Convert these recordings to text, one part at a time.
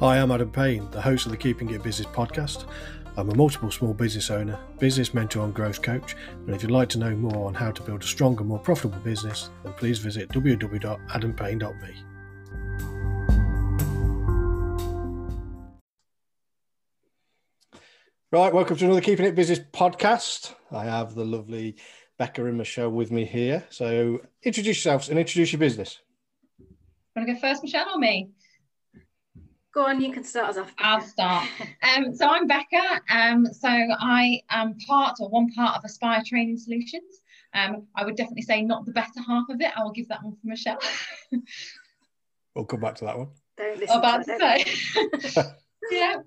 Hi, I'm Adam Payne, the host of the Keeping It Business podcast. I'm a multiple small business owner, business mentor and growth coach, and if you'd like to know more on how to build a stronger, more profitable business, then please visit www.adampayne.me. Right, welcome to another Keeping It Business podcast. I have the lovely Becca and Michelle with me here. So introduce yourselves and introduce your business. Want to go first, Michelle, or me? Go on, you can start us off. I'll start. So I'm Becca. So I am one part of Aspire Training Solutions. I would definitely say not the better half of it. I will give that one for Michelle. We'll come back to that one. Don't listen to it. Yeah.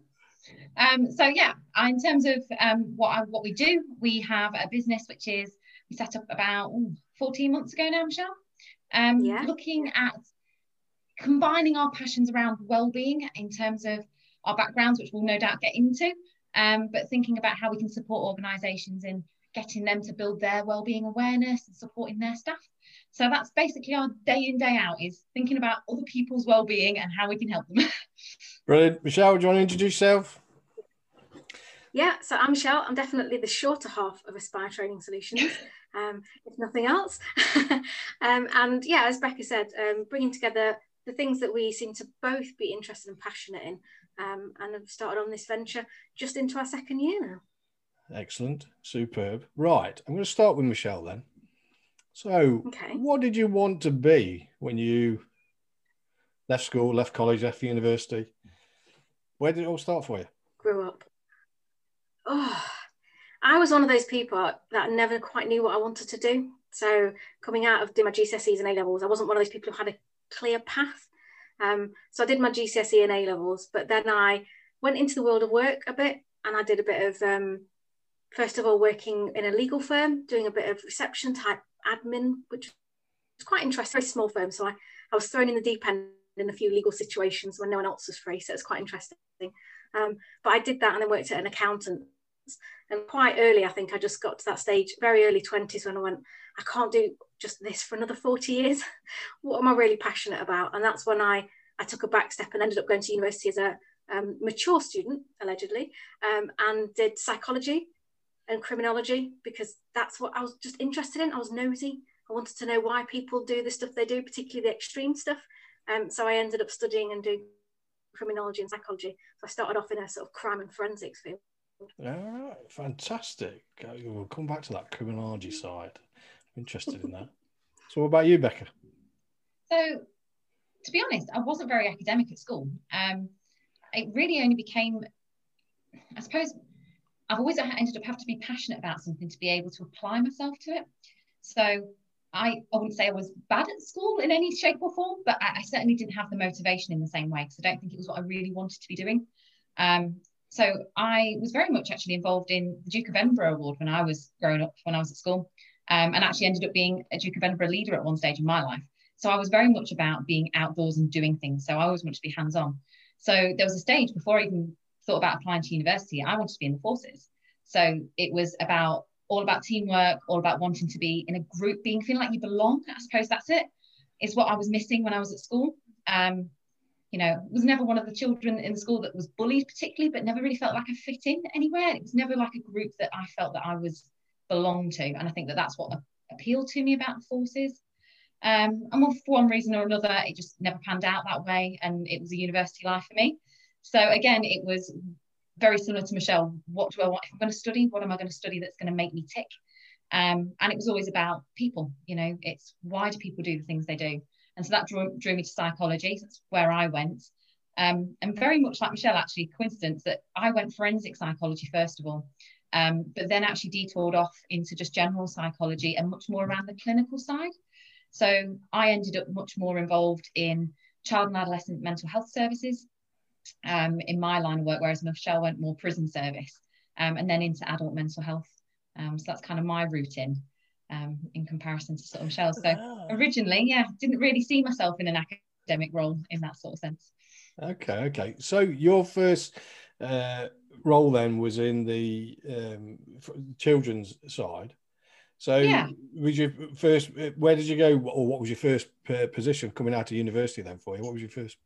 So yeah, in terms of what we do, we have a business which is we set up about 14 months ago now, Michelle. Looking at combining our passions around well-being in terms of our backgrounds, which we'll no doubt get into, but thinking about how we can support organisations in getting them to build their well-being awareness and supporting their staff. So that's basically our day in, day out, is thinking about other people's well-being and how we can help them. Brilliant. Michelle, do you want to introduce yourself? Yeah, so I'm Michelle. I'm definitely the shorter half of Aspire Training Solutions, if nothing else. And yeah, as Becca said, bringing together the things that we seem to both be interested and passionate in, and have started on this venture just into our second year now. Excellent, superb. Right, I'm going to start with Michelle then. So, okay. What did you want to be when you left school, left college, left the university? Where did it all start for you? Grew up. Oh, I was one of those people that never quite knew what I wanted to do. So, coming out of doing my GCSEs and A levels, I wasn't one of those people who had a clear path. So I did my GCSE and A levels, but then I went into the world of work a bit, and I did a bit of first of all working in a legal firm, doing a bit of reception type admin, which was quite interesting. Very small firm, so I was thrown in the deep end in a few legal situations when no one else was free, so it's quite interesting. But I did that, and then worked at an accountant. And quite early, I think I just got to that stage, very early 20s, when I went, I can't do just this for another 40 years. What am I really passionate about? And that's when I took a back step and ended up going to university as a mature student, allegedly, and did psychology and criminology, because that's what I was just interested in. I was nosy. I wanted to know why people do the stuff they do, particularly the extreme stuff. So I ended up studying and doing criminology and psychology. So I started off in a sort of crime and forensics field. All right, fantastic. We'll come back to that criminology side. I'm interested in that. So what about you, Becca? So, to be honest, I wasn't very academic at school. It really only became, I suppose, I've always ended up having to be passionate about something to be able to apply myself to it. So I wouldn't say I was bad at school in any shape or form, but I certainly didn't have the motivation in the same way, because I don't think it was what I really wanted to be doing. So I was very much actually involved in the Duke of Edinburgh Award when I was growing up, when I was at school, and actually ended up being a Duke of Edinburgh leader at one stage in my life. So I was very much about being outdoors and doing things. So I always wanted to be hands-on. So there was a stage before I even thought about applying to university, I wanted to be in the forces. So it was about all about teamwork, all about wanting to be in a group, feeling like you belong. I suppose that's it, is what I was missing when I was at school. You know, was never one of the children in the school that was bullied particularly, but never really felt like I fit in anywhere. It was never like a group that I felt that I was belonged to. And I think that that's what appealed to me about the forces. And for one reason or another, it just never panned out that way. And it was a university life for me. So again, it was very similar to Michelle. What do I want? If I'm going to study, what am I going to study that's going to make me tick? And it was always about people. You know, it's why do people do the things they do? And so that drew me to psychology. So that's where I went. And very much like Michelle, actually, coincidence that I went forensic psychology, first of all, but then actually detoured off into just general psychology and much more around the clinical side. So I ended up much more involved in child and adolescent mental health services in my line of work, whereas Michelle went more prison service, and then into adult mental health. So that's kind of my route in comparison to sort of Michelle. So originally, yeah, didn't really see myself in an academic role in that sort of sense. Okay. So your first role then was in the children's side. So yeah. Was your first? Where did you go, or what was your first position coming out of university then for you? What was your first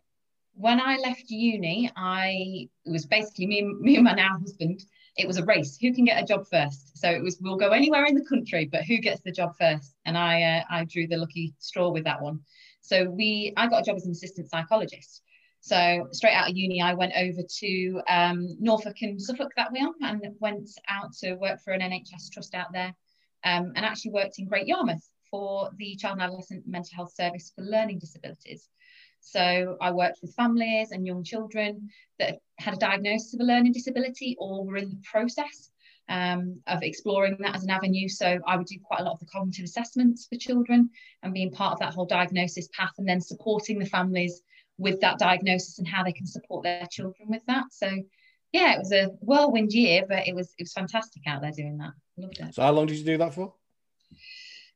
When I left uni, it was basically me and my now husband. It was a race. Who can get a job first? So it was, we'll go anywhere in the country, but who gets the job first? And I drew the lucky straw with that one. So I got a job as an assistant psychologist. So straight out of uni, I went over to Norfolk and Suffolk that way on, and went out to work for an NHS trust out there, and actually worked in Great Yarmouth for the Child and Adolescent Mental Health Service for learning disabilities. So I worked with families and young children that had a diagnosis of a learning disability or were in the process of exploring that as an avenue. So I would do quite a lot of the cognitive assessments for children and being part of that whole diagnosis path, and then supporting the families with that diagnosis and how they can support their children with that. So yeah, it was a whirlwind year, but it was fantastic out there doing that. Loved it. So how long did you do that for?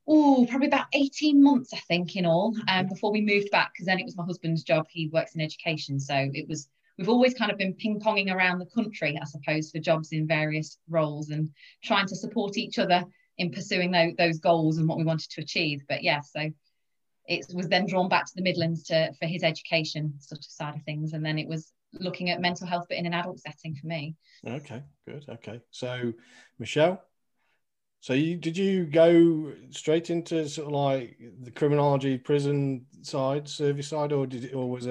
Oh, probably about 18 months, I think, in all, before we moved back, because then it was my husband's job. He works in education. So it was, we've always kind of been ping-ponging around the country, I suppose, for jobs in various roles and trying to support each other in pursuing those goals and what we wanted to achieve. But yeah, so it was then drawn back to the Midlands for his education sort of side of things. And then it was looking at mental health, but in an adult setting for me. Okay, good. Okay. So, Michelle? So did you go straight into sort of like the criminology, prison side, service side, Yeah,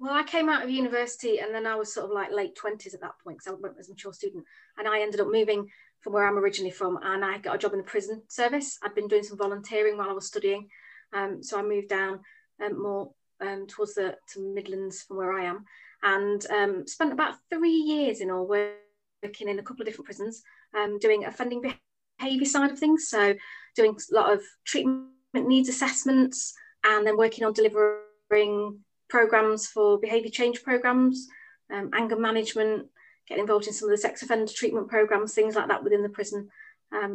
well, I came out of university and then I was sort of like late 20s at that point, because I was a mature student, and I ended up moving from where I'm originally from, and I got a job in the prison service. I'd been doing some volunteering while I was studying, so I moved down more towards to Midlands from where I am, and spent about 3 years in all working in a couple of different prisons, doing offending behaviour side of things, so doing a lot of treatment needs assessments, and then working on delivering programmes for behaviour change programmes, anger management, getting involved in some of the sex offender treatment programmes, things like that within the prison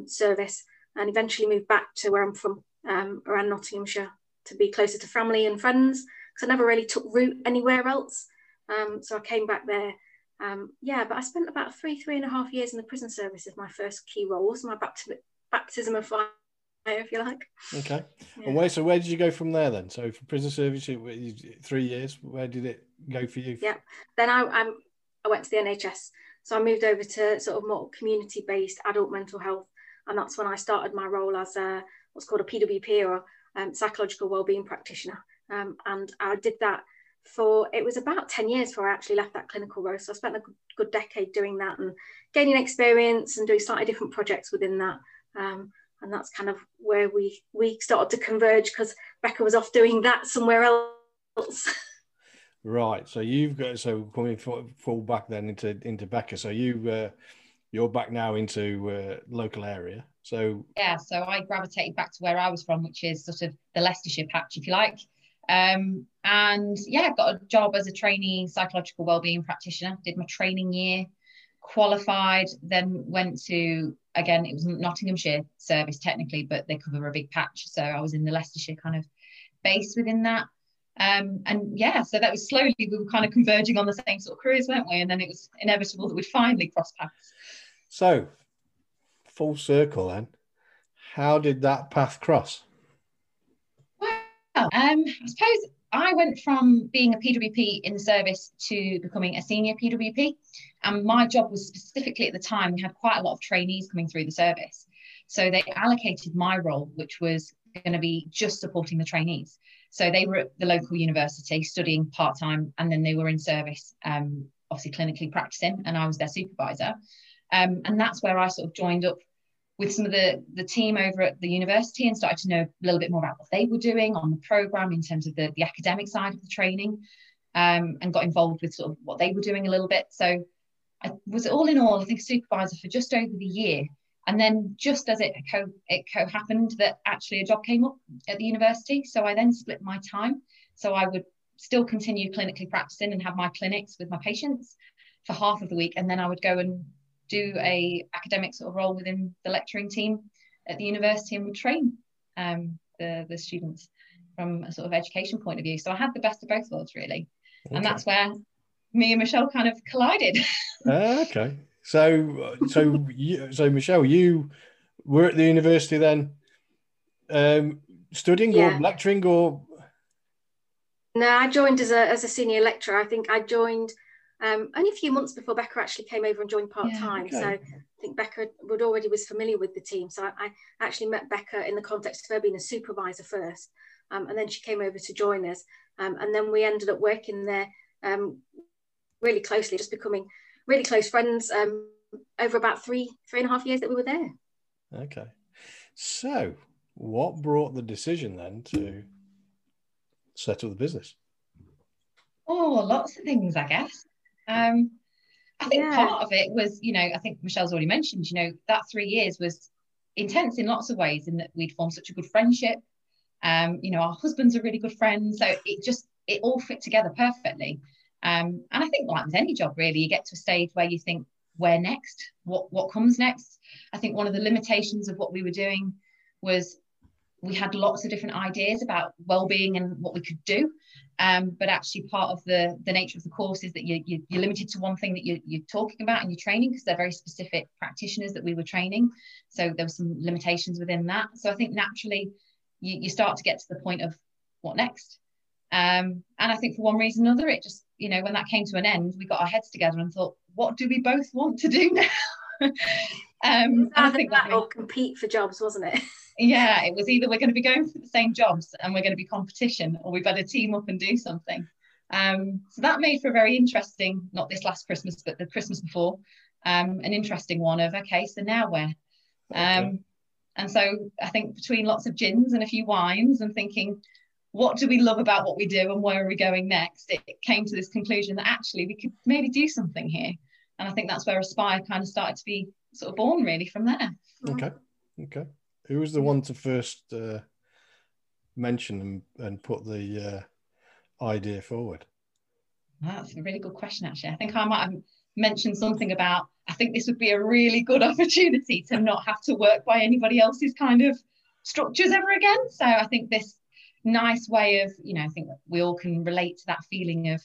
service, and eventually moved back to where I'm from, around Nottinghamshire, to be closer to family and friends, because I never really took root anywhere else, so I came back there. Yeah, but I spent about three and a half years in the prison service as my first key roles, my baptism of fire, if you like. Okay. Yeah. And where did you go from there then? So for prison service, 3 years, where did it go for you? Yeah, then I went to the NHS. So I moved over to sort of more community-based adult mental health. And that's when I started my role as what's called a PWP, or psychological wellbeing practitioner. And I did that it was about 10 years before I actually left that clinical role. So I spent a good decade doing that and gaining experience and doing slightly different projects within that. And that's kind of where we started to converge, because Becca was off doing that somewhere else. Right. So coming full back then into Becca. So you're back now into local area. So yeah. So I gravitated back to where I was from, which is sort of the Leicestershire patch, if you like. And yeah, I got a job as a trainee psychological wellbeing practitioner, did my training year, qualified, then went to, again, it was Nottinghamshire service technically, but they cover a big patch. So I was in the Leicestershire kind of base within that. And yeah, so that was slowly, we were kind of converging on the same sort of careers, weren't we? And then it was inevitable that we'd finally cross paths. So full circle then, how did that path cross? I suppose I went from being a PWP in the service to becoming a senior PWP, and my job was specifically, at the time we had quite a lot of trainees coming through the service, so they allocated my role, which was going to be just supporting the trainees. So they were at the local university studying part-time, and then they were in service, obviously clinically practicing, and I was their supervisor, and that's where I sort of joined up with some of the team over at the university and started to know a little bit more about what they were doing on the programme in terms of the academic side of the training, and got involved with sort of what they were doing a little bit. So I was all in all, I think, supervisor for just over the year. And then just as it happened that actually a job came up at the university. So I then split my time. So I would still continue clinically practicing and have my clinics with my patients for half of the week. And then I would go and do a academic sort of role within the lecturing team at the university, and would train the students from a sort of education point of view. So I had the best of both worlds, really. Okay. And that's where me and Michelle kind of collided. Okay. So Michelle, you were at the university then, studying, yeah, or lecturing, or? No, I joined as a senior lecturer. I think I joined only a few months before Becca actually came over and joined part-time. Yeah, okay. So I think Becca was familiar with the team. So I actually met Becca in the context of her being a supervisor first. And then she came over to join us. And then we ended up working there really closely, just becoming really close friends over about three and a half years that we were there. Okay. So what brought the decision then to set up the business? Oh, lots of things, I guess. I think part of it was, you know, I think Michelle's already mentioned, you know, that 3 years was intense in lots of ways in that we'd formed such a good friendship. You know, our husbands are really good friends. So it all fit together perfectly. And I think like with any job, really, you get to a stage where you think, where next? What comes next? I think one of the limitations of what we were doing was we had lots of different ideas about well-being and what we could do. But actually part of the nature of the course is that you're limited to one thing that you're talking about and you're training, because they're very specific practitioners that we were training. So there were some limitations within that. So I think naturally you start to get to the point of what next? And I think for one reason or another, it just, you know, when that came to an end, we got our heads together and thought, what do we both want to do now? I think that all compete for jobs, wasn't it? Yeah, it was either we're going to be going for the same jobs and we're going to be competition, or we better team up and do something. So that made for a very interesting, not this last Christmas, but the Christmas before, an interesting one of, okay, so now where? And so I think between lots of gins and a few wines and thinking, what do we love about what we do and where are we going next? It came to this conclusion that actually we could maybe do something here. And I think that's where Aspire kind of started to be sort of born really from there. Okay, okay. Who was the one to first mention and put the idea forward? That's a really good question, actually. I think I might have mentioned something about, I think this would be a really good opportunity to not have to work by anybody else's kind of structures ever again. So I think this nice way of, you know, I think that we all can relate to that feeling of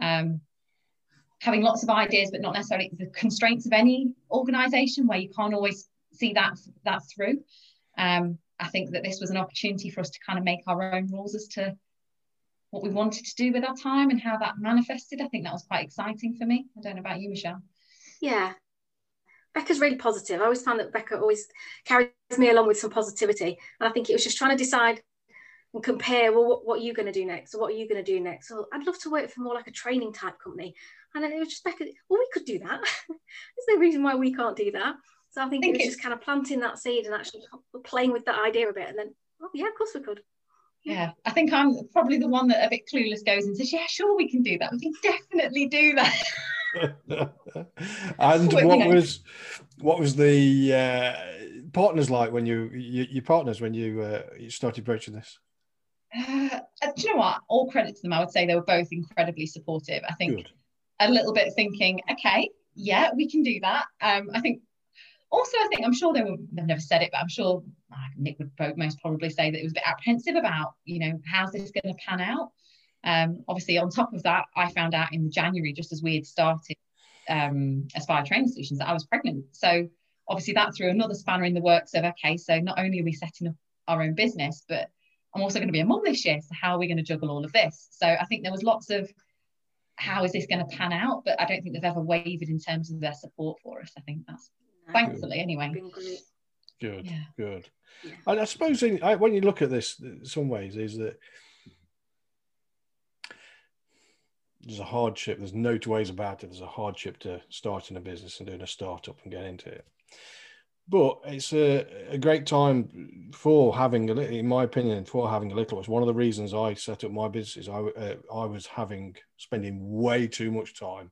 having lots of ideas, but not necessarily the constraints of any organisation where you can't always see that through. I think that this was an opportunity for us to kind of make our own rules as to what we wanted to do with our time and how that manifested. I think that was quite exciting for me. I don't know about you, Michelle. Yeah, Becca's really positive. I always found that Becca always carries me along with some positivity, and I think it was just trying to decide and compare, well, what are you going to do next, or what are you going to do next? Or I'd love to work for more like a training type company. And it was just Becca, well, we could do that. There's no reason why we can't do that. So I think it was just kind of planting that seed and actually playing with that idea a bit, and then, oh yeah, of course we could. Yeah, I think I'm probably the one that a bit clueless goes and says, yeah, sure, we can do that. We can definitely do that. And what was the partners like when your partners when you started broaching this? Do you know what? All credit to them. I would say they were both incredibly supportive. I think good. A little bit thinking, okay, yeah, we can do that. I think. Also, I think I'm sure they've never said it, but I'm sure Nick would most probably say that it was a bit apprehensive about, you know, how's this going to pan out? Obviously, on top of that, I found out in January, just as we had started Aspire Training Solutions, that I was pregnant. So obviously that threw another spanner in the works of, okay, so not only are we setting up our own business, but I'm also going to be a mum this year. So how are we going to juggle all of this? So I think there was lots of, how is this going to pan out? But I don't think they've ever wavered in terms of their support for us. I think that's thankfully, good. Anyway. Good, yeah. Good. Yeah. And I suppose when you look at this, in some ways, is that there's a hardship. There's no two ways about it. There's a hardship to starting a business and doing a startup and getting into it. But it's a great time for having a little, in my opinion, for having a little. It's one of the reasons I set up my business. I was spending way too much time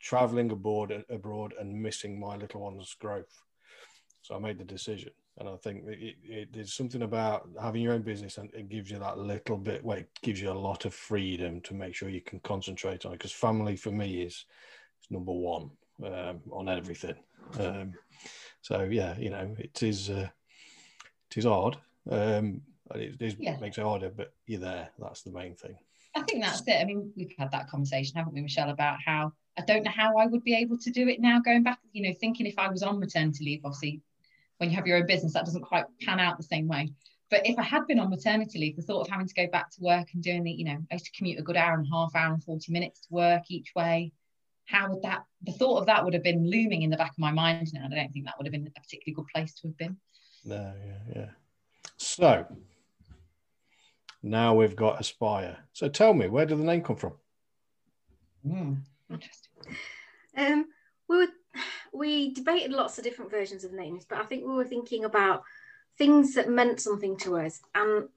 traveling abroad and missing my little one's growth. So I made the decision, and I think there's something about having your own business, and it gives you that little bit where it gives you a lot of freedom to make sure you can concentrate on it, because family for me is number one on everything. So yeah, you know, it is hard, it makes it harder, but you're there. That's the main thing. I think that's it. I mean, we've had that conversation, haven't we, Michelle, about how I don't know how I would be able to do it now going back, you know, thinking if I was on maternity leave. Obviously when you have your own business, that doesn't quite pan out the same way. But if I had been on maternity leave, the thought of having to go back to work and doing the, you know, I used to commute a good hour and a half, hour and 40 minutes to work each way. How would that, the thought of that would have been looming in the back of my mind now. I don't think that would have been a particularly good place to have been. No, yeah. So now we've got Aspire. So tell me, where did the name come from? Interesting. We debated lots of different versions of names, but I think we were thinking about things that meant something to us. And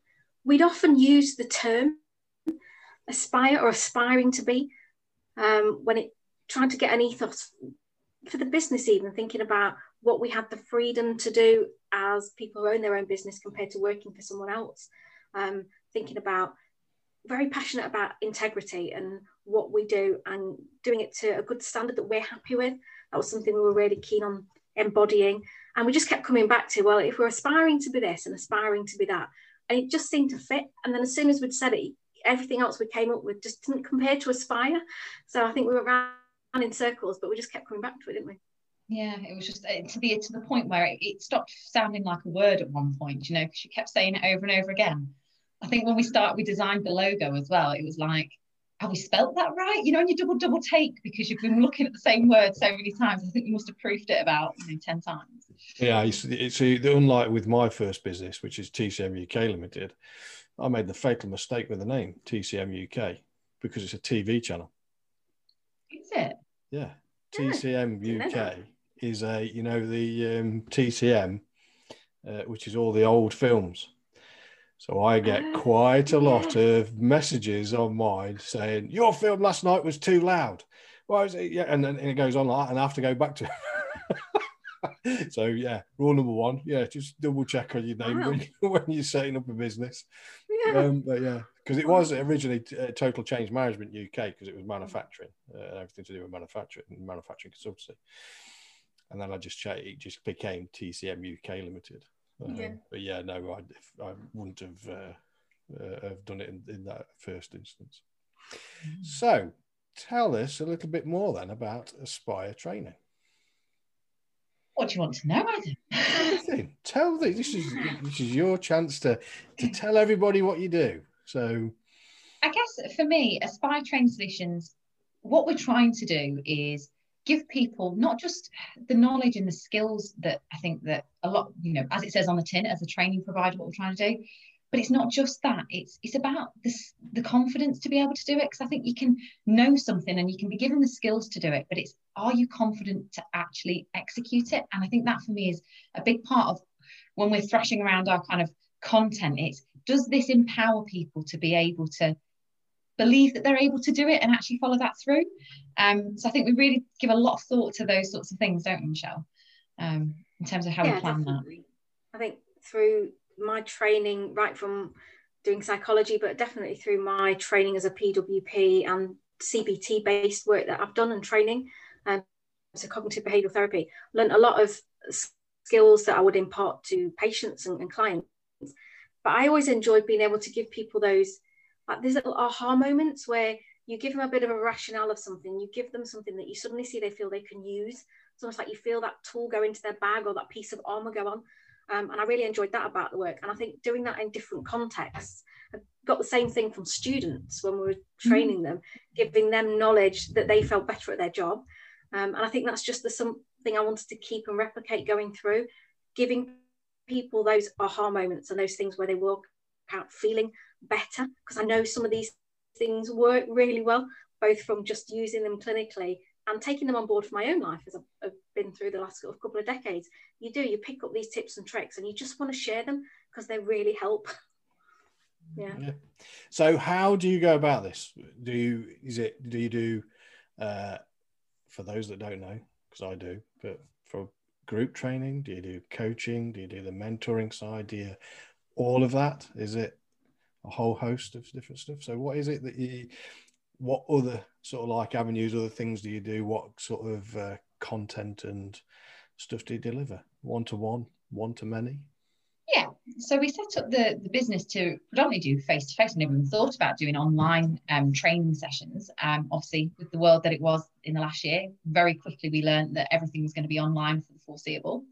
we'd often use the term aspire or aspiring to be when it tried to get an ethos for the business, even thinking about what we had the freedom to do as people who own their own business compared to working for someone else. Thinking about, very passionate about integrity and what we do and doing it to a good standard that we're happy with. That was something we were really keen on embodying. And we just kept coming back to, well, if we're aspiring to be this and aspiring to be that, and it just seemed to fit. And then as soon as we'd said it, everything else we came up with just didn't compare to aspire. So I think we were around in circles, but we just kept coming back to it, didn't we? Yeah, it was just to the point where it stopped sounding like a word at one point, you know, because you kept saying it over and over again. I think when we designed the logo as well. It was like, have we spelt that right? You know, and you double take because you've been looking at the same word so many times. I think you must have proofed it about 10 times. Yeah, it's unlike with my first business, which is TCM UK Limited. I made the fatal mistake with the name TCM UK because it's a TV channel. Is it? Yeah, TCM UK is a, you know, the TCM, which is all the old films. So I get quite a lot of messages on mine saying, your film last night was too loud. Well, is it? Yeah, and then it goes on like that, and I have to go back to it. So, yeah, rule number one, yeah, just double check on your name when you're setting up a business. Yeah. But, yeah, because it was originally Total Change Management UK because it was manufacturing, everything to do with manufacturing and manufacturing consultancy. And then I just checked, it just became TCM UK Limited. But yeah, no, I wouldn't have done it in that first instance. So tell us a little bit more then about Aspire Training. What do you want to know, Adam? Everything. Tell them. This is your chance to tell everybody what you do. So I guess for me, Aspire Training Solutions, what we're trying to do is give people not just the knowledge and the skills that I think that a lot, you know, as it says on the tin, as a training provider, what we're trying to do, but it's not just that. It's about this, the confidence to be able to do it, because I think you can know something and you can be given the skills to do it, but it's, are you confident to actually execute it? And I think that for me is a big part of when we're thrashing around our kind of content. It's, does this empower people to be able to believe that they're able to do it and actually follow that through? So I think we really give a lot of thought to those sorts of things, don't we, Michelle? In terms of how we plan definitely. That. I think through my training, right from doing psychology, but definitely through my training as a PWP and CBT-based work that I've done and training, so cognitive behavioural therapy, learned a lot of skills that I would impart to patients and clients. But I always enjoyed being able to give people those, like these little aha moments where you give them a bit of a rationale of something, you give them something that you suddenly see they feel they can use. It's almost like you feel that tool go into their bag or that piece of armor go on. And I really enjoyed that about the work. And I think doing that in different contexts, I got the same thing from students when we were training them, giving them knowledge that they felt better at their job. And I think that's just something I wanted to keep and replicate going through, giving people those aha moments and those things where they walk out feeling better, because I know some of these things work really well, both from just using them clinically and taking them on board for my own life as I've been through the last couple of decades. You pick up these tips and tricks and you just want to share them because they really help. Yeah. So how do you go about this? Do you do for those that don't know, because I do, but for group training, do you do coaching, do you do the mentoring side, do you all of that? Is it a whole host of different stuff? So what is it that you, what other sort of like avenues, other things do you do? What sort of content and stuff do you deliver? One-to-one, one-to-many? Yeah, so we set up the business to predominantly do face-to-face. I never even thought about doing online training sessions. Obviously, with the world that it was in the last year, very quickly we learned that everything was going to be online for the foreseeable.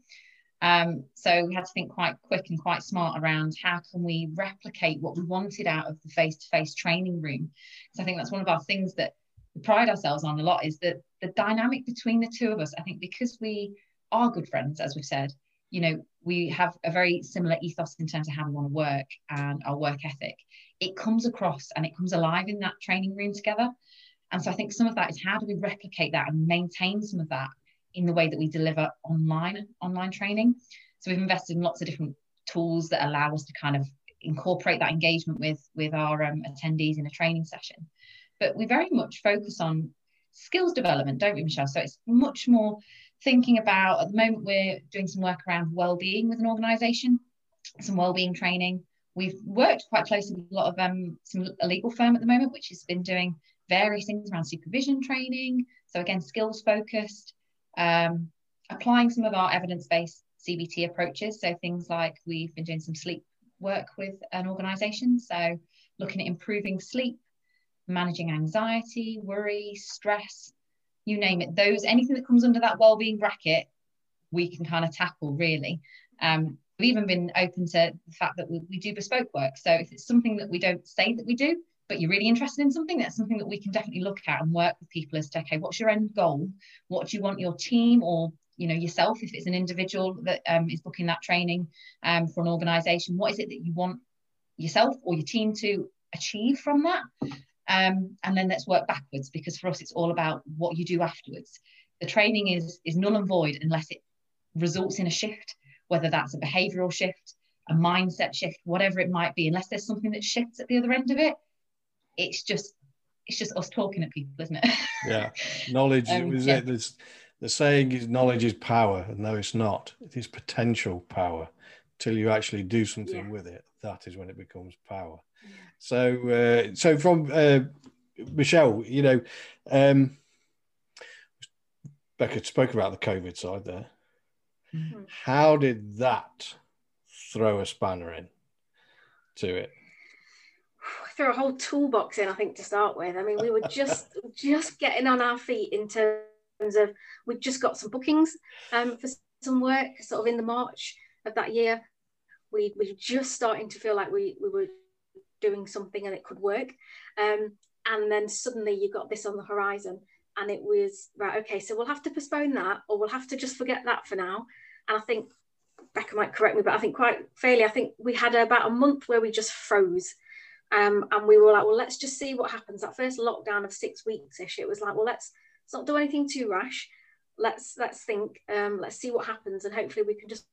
So we had to think quite quick and quite smart around how can we replicate what we wanted out of the face-to-face training room. Because I think that's one of our things that we pride ourselves on a lot, is that the dynamic between the two of us. I think because we are good friends, as we've said, you know, we have a very similar ethos in terms of how we want to work and our work ethic. It comes across and it comes alive in that training room together. And so I think some of that is, how do we replicate that and maintain some of that in the way that we deliver online training? So we've invested in lots of different tools that allow us to kind of incorporate that engagement with our attendees in a training session. But we very much focus on skills development, don't we, Michelle? So it's much more thinking about, at the moment we're doing some work around well-being with an organisation, some well-being training. We've worked quite closely with a lot of a legal firm at the moment, which has been doing various things around supervision training. So again, skills focused, applying some of our evidence-based CBT approaches. So things like, we've been doing some sleep work with an organisation. So looking at improving sleep, managing anxiety, worry, stress, you name it. Those, anything that comes under that well-being bracket, we can kind of tackle, really. We've even been open to the fact that we do bespoke work. So if it's something that we don't say that we do, but you're really interested in something, that's something that we can definitely look at and work with people as to, okay, what's your end goal? What do you want your team, or, you know, yourself, if it's an individual that is booking that training for an organisation, what is it that you want yourself or your team to achieve from that? And then let's work backwards, because for us, it's all about what you do afterwards. The training is null and void unless it results in a shift, whether that's a behavioural shift, a mindset shift, whatever it might be. Unless there's something that shifts at the other end of it, it's just us talking at people, isn't it? Yeah, knowledge. The saying is, knowledge is power, and no, it's not. It is potential power. Till you actually do something with it, that is when it becomes power. So from Michelle, you know, Becca spoke about the COVID side there. Mm-hmm. How did that throw a spanner in to it? I threw a whole toolbox in, I think, to start with. I mean, we were just getting on our feet in terms of, we'd just got some bookings for some work sort of in the March of that year. We were just starting to feel like we were doing something and it could work, and then suddenly you got this on the horizon, and it was, right, okay, so we'll have to postpone that, or we'll have to just forget that for now. And I think Becca might correct me, but I think quite fairly, I think we had about a month where we just froze, and we were like, well, let's just see what happens. That first lockdown of 6 weeks-ish, it was like, well, let's not do anything too rash, let's think, let's see what happens, and hopefully we can just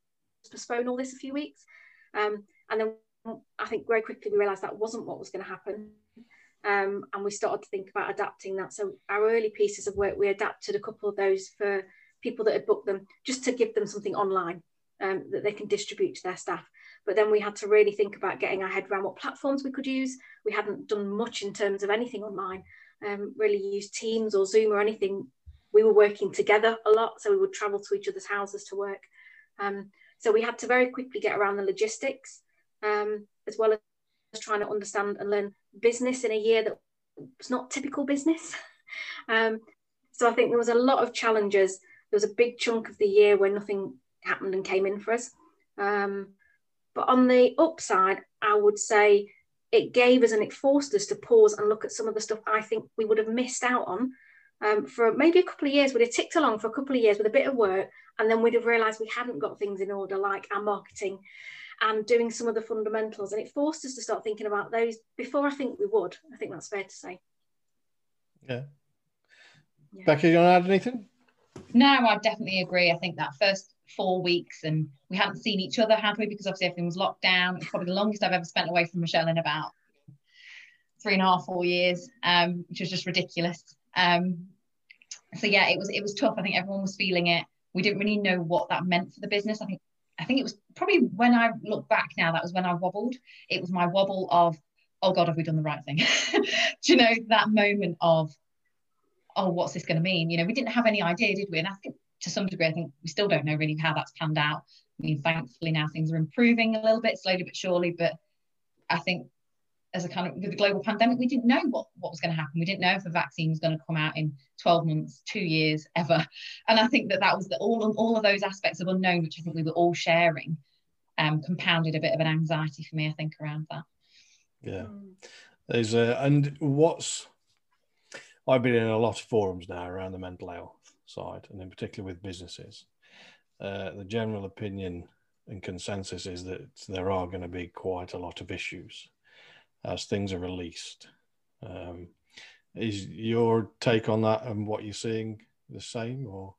postpone all this a few weeks, and then I think very quickly we realised that wasn't what was going to happen, and we started to think about adapting that. So our early pieces of work, we adapted a couple of those for people that had booked them, just to give them something online that they can distribute to their staff. But then we had to really think about getting our head around what platforms we could use. We hadn't done much in terms of anything online, really used Teams or Zoom or anything. We were working together a lot, so we would travel to each other's houses to work. So we had to very quickly get around the logistics, as well as trying to understand and learn business in a year that was not typical business. So I think there was a lot of challenges. There was a big chunk of the year where nothing happened and came in for us. But on the upside, I would say it gave us and it forced us to pause and look at some of the stuff I think we would have missed out on. For maybe a couple of years, we'd have ticked along for a couple of years with a bit of work, and then we'd have realised we hadn't got things in order, like our marketing and doing some of the fundamentals. And it forced us to start thinking about those before I think we would. I think that's fair to say. Yeah. Becca, you want to add anything? No, I definitely agree. I think that first 4 weeks, and we hadn't seen each other, had we? Because obviously everything was locked down. It's probably the longest I've ever spent away from Michelle in about 3.5, 4 years, which was just ridiculous. So yeah, it was tough. I think everyone was feeling it. We didn't really know what that meant for the business. I think it was probably, when I look back now, that was when I wobbled. It was my wobble of, oh God, have we done the right thing? Do you know, that moment of, oh, what's this going to mean? You know, we didn't have any idea, did we? And I think to some degree, I think we still don't know really how that's panned out. I mean, thankfully now things are improving a little bit, slowly but surely. But I think as a kind of, with the global pandemic, we didn't know what was going to happen. We didn't know if a vaccine was going to come out in 12 months, 2 years, ever. And I think that that was all of those aspects of unknown, which I think we were all sharing, compounded a bit of an anxiety for me, I think, around that. Yeah. There's and I've been in a lot of forums now around the mental health side, and in particular with businesses. The general opinion and consensus is that there are going to be quite a lot of issues as things are released. Is your take on that and what you're seeing the same, or?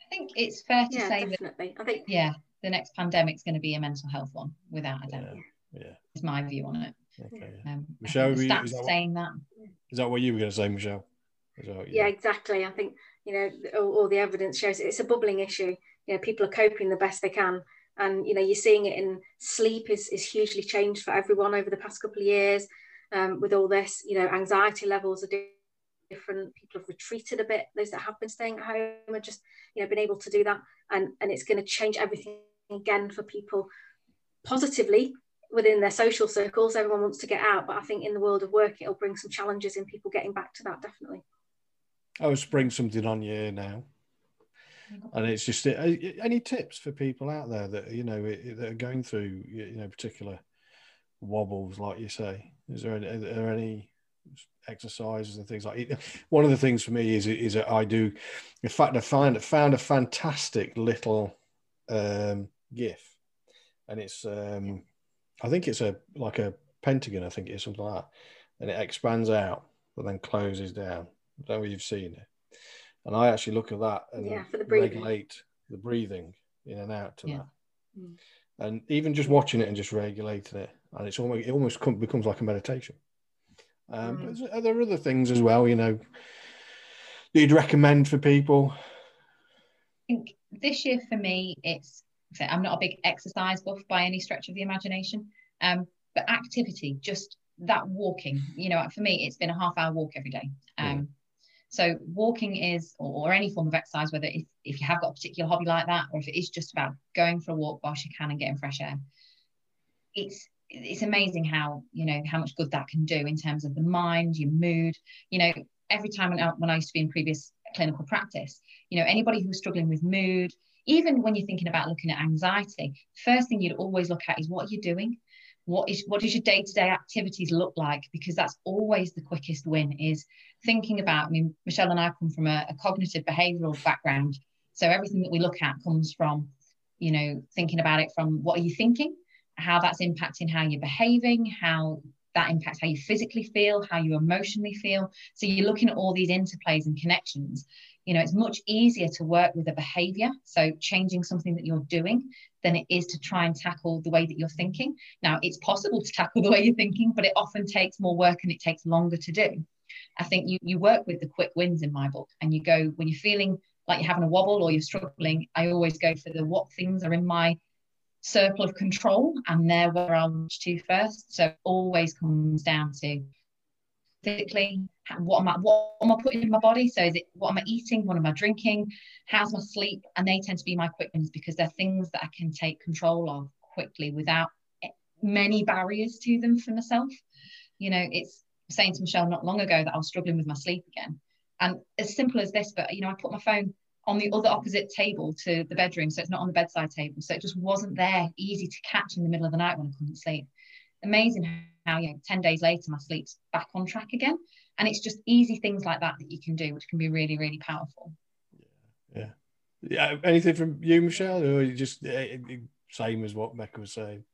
I think it's fair to say definitely. That I think the next pandemic's going to be a mental health one, without a doubt. Yeah, is my view on it. Okay. Michelle, that's saying that. Is that what you were going to say, Michelle? Yeah, exactly. I think, you know, all the evidence shows it's a bubbling issue. You know, people are coping the best they can. And, you know, you're seeing it in sleep is hugely changed for everyone over the past couple of years. With all this, you know, anxiety levels are different. People have retreated a bit. Those that have been staying at home are just, you know, been able to do that. And it's going to change everything again for people positively within their social circles. Everyone wants to get out. But I think in the world of work, it'll bring some challenges in people getting back to that, definitely. I was spraying something on you now, and it's just any tips for people out there that, you know, that are going through, you know, particular wobbles, like you say. Are there any exercises and things like it? One of the things for me is that I do. In fact, I found a fantastic little GIF, and it's I think it's like a pentagon, I think it's something like that, and it expands out but then closes down. I don't know if you've seen it, and I actually look at that and for the regulate the breathing in and out to that, and even just watching it and just regulating it, and it's almost becomes like a meditation. But are there other things as well, you know, that you'd recommend for people? I think this year for me, I'm not a big exercise buff by any stretch of the imagination, but activity, just that walking. You know, for me, it's been a half-hour walk every day. So walking is, or any form of exercise, whether if you have got a particular hobby like that, or if it is just about going for a walk whilst you can and getting fresh air, it's amazing how, you know, how much good that can do in terms of the mind, your mood. You know, every time when I used to be in previous clinical practice, you know, anybody who was struggling with mood, even when you're thinking about looking at anxiety, first thing you'd always look at is what you're doing. What does your day-to-day activities look like? Because that's always the quickest win, is thinking about, I mean, Michelle and I come from a cognitive behavioural background. So everything that we look at comes from, you know, thinking about it from what are you thinking, how that's impacting how you're behaving, how that impacts how you physically feel, how you emotionally feel. So you're looking at all these interplays and connections. You know, it's much easier to work with a behavior, so changing something that you're doing, than it is to try and tackle the way that you're thinking. Now, it's possible to tackle the way you're thinking, but it often takes more work and it takes longer to do. I think you work with the quick wins in my book, and you go, when you're feeling like you're having a wobble or you're struggling, I always go for the what things are in my circle of control, and they're where I'll reach to first. So it always comes down to physically, what am I putting in my body? So is it, what am I eating? What am I drinking? How's my sleep? And they tend to be my quick wins, because they're things that I can take control of quickly without many barriers to them for myself. You know, it's saying to Michelle not long ago that I was struggling with my sleep again. And as simple as this, but, you know, I put my phone on the other opposite table to the bedroom, so it's not on the bedside table. So it just wasn't there, easy to catch in the middle of the night when I couldn't sleep. Amazing how, you know, 10 days later, my sleep's back on track again. And it's just easy things like that that you can do, which can be really, really powerful. Yeah. Anything from you, Michelle, or you just same as what Becca was saying?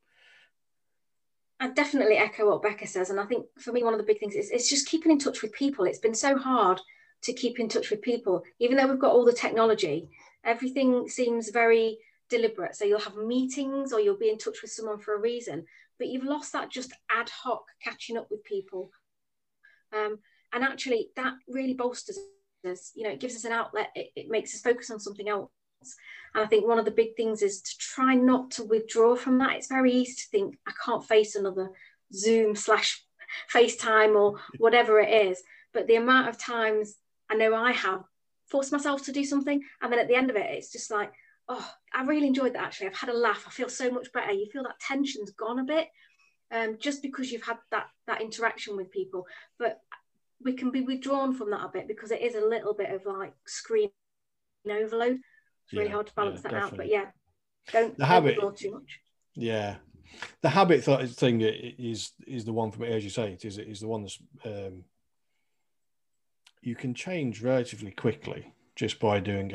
I definitely echo what Becca says. And I think for me, one of the big things is it's just keeping in touch with people. It's been so hard to keep in touch with people, even though we've got all the technology. Everything seems very deliberate. So you'll have meetings, or you'll be in touch with someone for a reason, but you've lost that just ad hoc catching up with people. And actually that really bolsters us, you know, it gives us an outlet, it makes us focus on something else. And I think one of the big things is to try not to withdraw from that. It's very easy to think, I can't face another Zoom/FaceTime or whatever it is. But the amount of times I know I have forced myself to do something, and then at the end of it, it's just like, oh, I really enjoyed that, actually. I've had a laugh. I feel so much better. You feel that tension's gone a bit. just because you've had that interaction with people. But we can be withdrawn from that a bit, because it is a little bit of like screen overload. It's really hard to balance that definitely out. But yeah, don't withdraw too much. Yeah, the habit thing is the one for me, as you say. It is the one that's you can change relatively quickly just by doing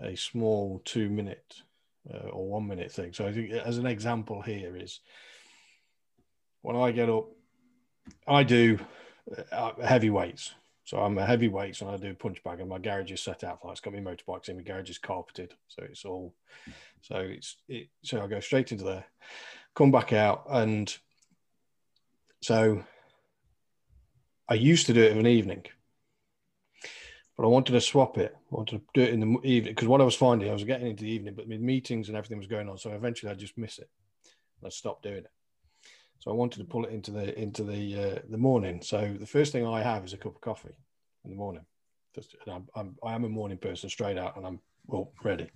a small 2 minute or 1 minute thing. So I think, as an example here, is when I get up, I do heavy weights. So I'm a heavy weights and I do a punch bag, and my garage is set out. It's got my motorbikes in. My garage is carpeted, so it's all. So it's. So I go straight into there, come back out, and so I used to do it in an evening, but I wanted to swap it. I wanted to do it in the evening, because what I was finding, I was getting into the evening, but meetings and everything was going on. So eventually, I just miss it. I stopped doing it. So I wanted to pull it into the morning. So the first thing I have is a cup of coffee in the morning. I am a morning person straight out, and I'm ready.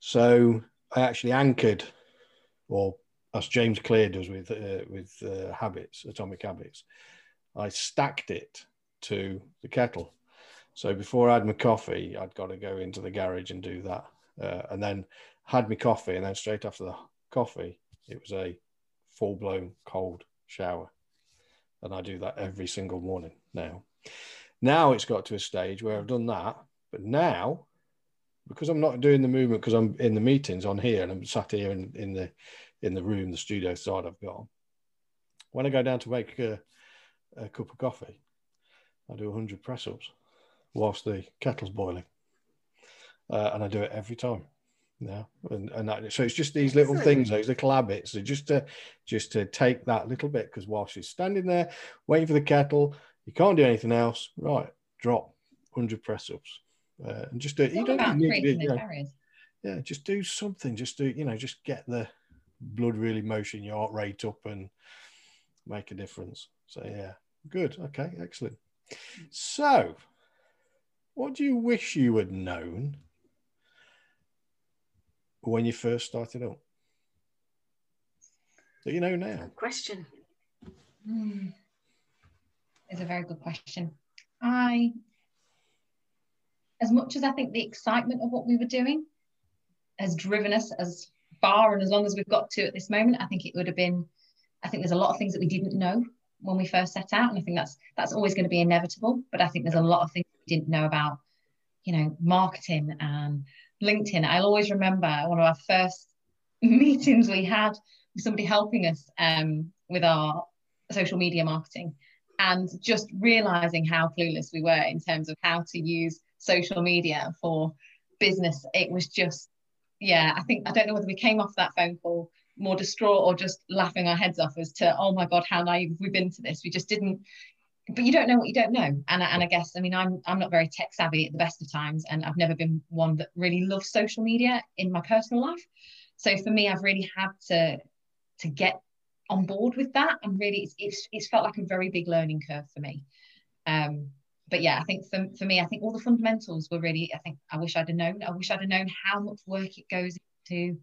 So I actually anchored, as James Clear does with habits, atomic habits. I stacked it to the kettle. So before I had my coffee, I'd got to go into the garage and do that, and then had my coffee, and then straight after the coffee, it was a full-blown cold shower. And I do that every single morning now. Now it's got to a stage where I've done that, but now, because I'm not doing the movement, because I'm in the meetings on here and I'm sat here in the room, the studio side I've got, when I go down to make a cup of coffee, I do 100 press-ups whilst the kettle's boiling. And I do it every time. No, and that, so it's just these little things, those little habits. So just to take that little bit, because while she's standing there waiting for the kettle, you can't do anything else. Right, drop 100 press-ups and just do it. You don't need to be, just do something. Just do, just get the blood really motion, your heart rate up, and make a difference. So yeah, good. Okay, excellent. So, what do you wish you had known when you first started out, that you know now? Good question. It's a very good question. As much as I think the excitement of what we were doing has driven us as far and as long as we've got to at this moment, I think there's a lot of things that we didn't know when we first set out, and I think that's always going to be inevitable. But I think there's a lot of things we didn't know about, marketing and LinkedIn. I'll always remember one of our first meetings we had with somebody helping us with our social media marketing, and just realizing how clueless we were in terms of how to use social media for business. It was just, I don't know whether we came off that phone call more distraught or just laughing our heads off as to, oh my God, how naive have we been to this? We just didn't. But you don't know what you don't know. And I guess, I'm not very tech savvy at the best of times, and I've never been one that really loves social media in my personal life. So for me, I've really had to get on board with that. And really, it's felt like a very big learning curve for me. But yeah, I think for me, I think all the fundamentals were really, I wish I'd have known. I wish I'd have known how much work it goes into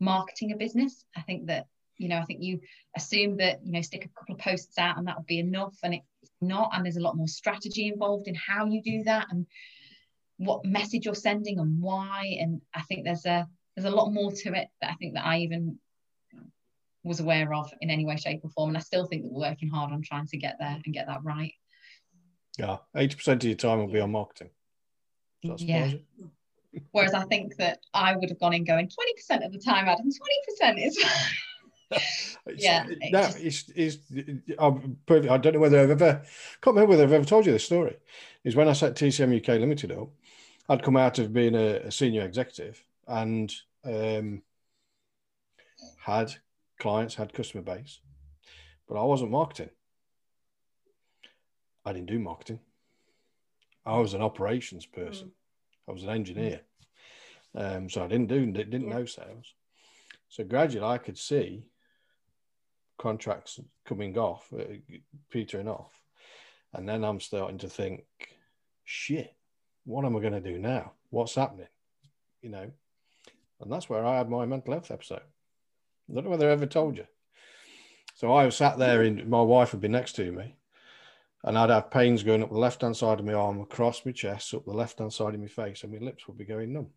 marketing a business. I think that, I think you assume that, stick a couple of posts out and that would be enough, and it's not. And there's a lot more strategy involved in how you do that and what message you're sending and why. And I think there's a lot more to it that I think that I even was aware of in any way, shape or form. And I still think that we're working hard on trying to get there and get that right. Yeah, 80% of your time will be on marketing. That's positive. Whereas I think that I would have gone in going 20% of the time, Adam, 20% is... I don't know whether I've ever told you this story. Is when I set TCM UK Limited up, I'd come out of being a senior executive and had clients, had customer base, but I wasn't marketing. I didn't do marketing. I was an operations person. I was an engineer, so I didn't know sales. So gradually, I could see contracts coming off, petering off. And then I'm starting to think, shit, what am I going to do now? What's happening? And that's where I had my mental health episode. I don't know whether I ever told you. So I was sat there, and my wife would be next to me, and I'd have pains going up the left-hand side of my arm, across my chest, up the left-hand side of my face, and my lips would be going numb.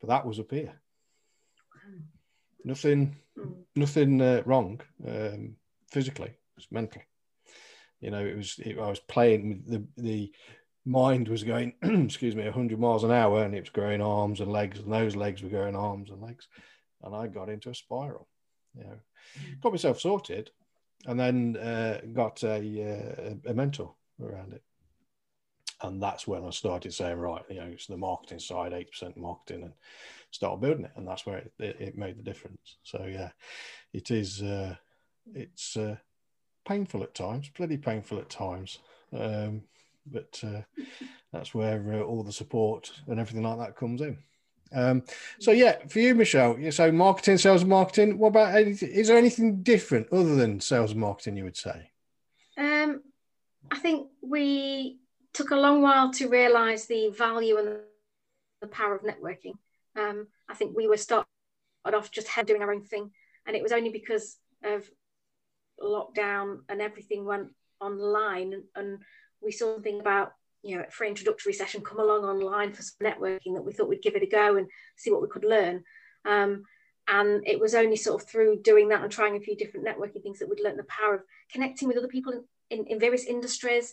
But that was a peer. Nothing wrong physically. It was mental. You know, I was playing. The mind was going, excuse me, 100 miles an hour, and it was growing arms and legs, and those legs were growing arms and legs, and I got into a spiral. You know, got myself sorted, and then got a mentor around it, and that's when I started saying, right, you know, it's the marketing side, 8% marketing, and start building it, and that's where it made the difference. So yeah, it is. It's painful at times, bloody painful at times, but that's where all the support and everything like that comes in. So yeah, for you, Michelle, so marketing, sales and marketing, what about anything, is there anything different other than sales and marketing you would say? I think we took a long while to realise the value and the power of networking. I think we were started off just doing our own thing, and it was only because of lockdown and everything went online, and we saw something about, you know, free introductory session, come along online for some networking, that we thought we'd give it a go and see what we could learn. And it was only sort of through doing that and trying a few different networking things that we'd learned the power of connecting with other people in various industries,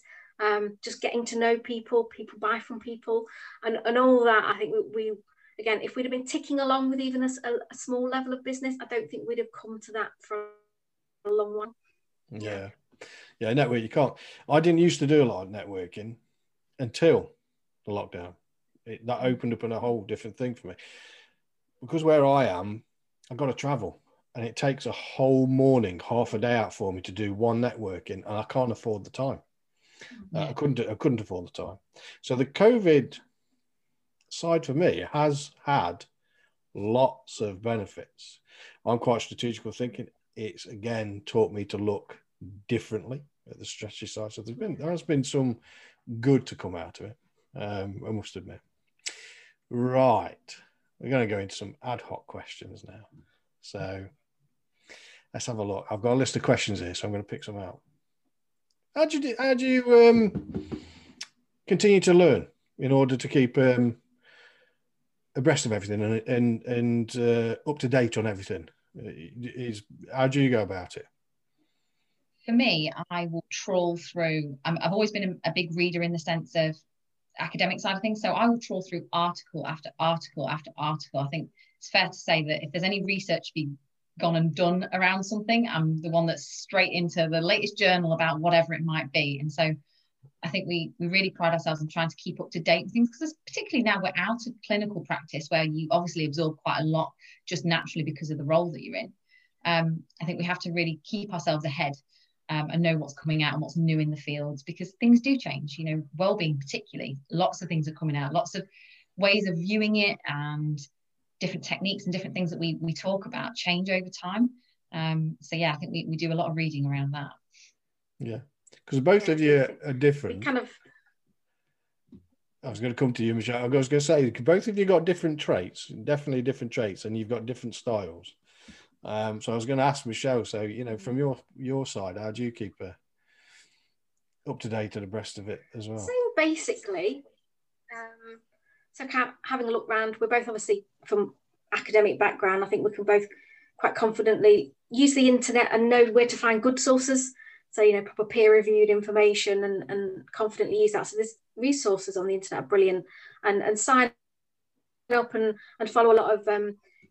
just getting to know people, people buy from people, and all that. I think we again, if we'd have been ticking along with even a small level of business, I don't think we'd have come to that for a long one. Yeah. Yeah, network, you can't. I didn't used to do a lot of networking until the lockdown. That opened up a whole different thing for me. Because where I am, I've got to travel, and it takes a whole morning, half a day out for me to do one networking, and I can't afford the time. Yeah. I couldn't afford the time. So the COVID side for me has had lots of benefits. I'm quite strategical thinking. It's again taught me to look differently at the strategy side. So there has been some good to come out of it, I must admit. Right, we're going to go into some ad hoc questions now. So let's have a look. I've got a list of questions here, so I'm going to pick some out. How do you continue to learn in order to keep abreast of everything and up to date on everything? How do you go about it? For me, I will trawl through. I've always been a big reader in the sense of academic side of things, so I will trawl through article after article after article. I think it's fair to say that if there's any research being gone and done around something, I'm the one that's straight into the latest journal about whatever it might be. And so I think we really pride ourselves on trying to keep up to date with things, because particularly now we're out of clinical practice, where you obviously absorb quite a lot just naturally because of the role that you're in. I think we have to really keep ourselves ahead and know what's coming out and what's new in the fields, because things do change, you know, well-being particularly. Lots of things are coming out, lots of ways of viewing it, and different techniques and different things that we talk about change over time. So yeah, I think we do a lot of reading around that. Yeah. Because both of you are different. I was going to come to you, Michelle. I was going to say, both of you got different traits, definitely different traits, and you've got different styles. So I was going to ask Michelle, so, you know, from your side, how do you keep her up to date and abreast of it as well? So basically, so having a look around, we're both obviously from academic background. I think we can both quite confidently use the internet and know where to find good sources. So, you know, proper peer-reviewed information and confidently use that. So there's resources on the internet are brilliant, and sign up and follow a lot of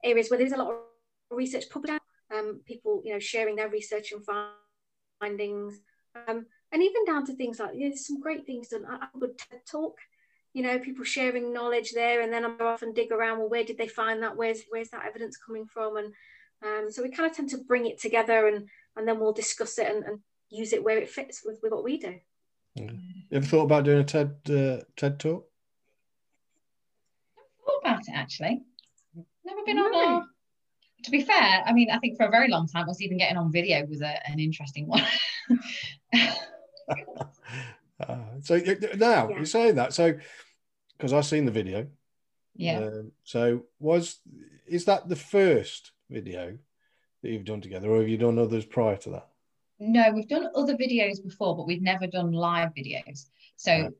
areas where there's a lot of research published, people, you know, sharing their research and findings, and even down to things like, you know, there's some great things done. I have a good TED talk, you know, people sharing knowledge there, and then I often dig around, well, where did they find that? Where's that evidence coming from? And so we kind of tend to bring it together, and then we'll discuss it and use it where it fits with what we do. Yeah. You ever thought about doing a TED talk? I've thought about it, actually. Never been on. To be fair, I mean, I think for a very long time, us even getting on video was an interesting one. So now you're saying that, so because I've seen the video. Yeah. So is that the first video that you've done together, or have you done others prior to that? No, we've done other videos before, but we've never done live videos. So okay.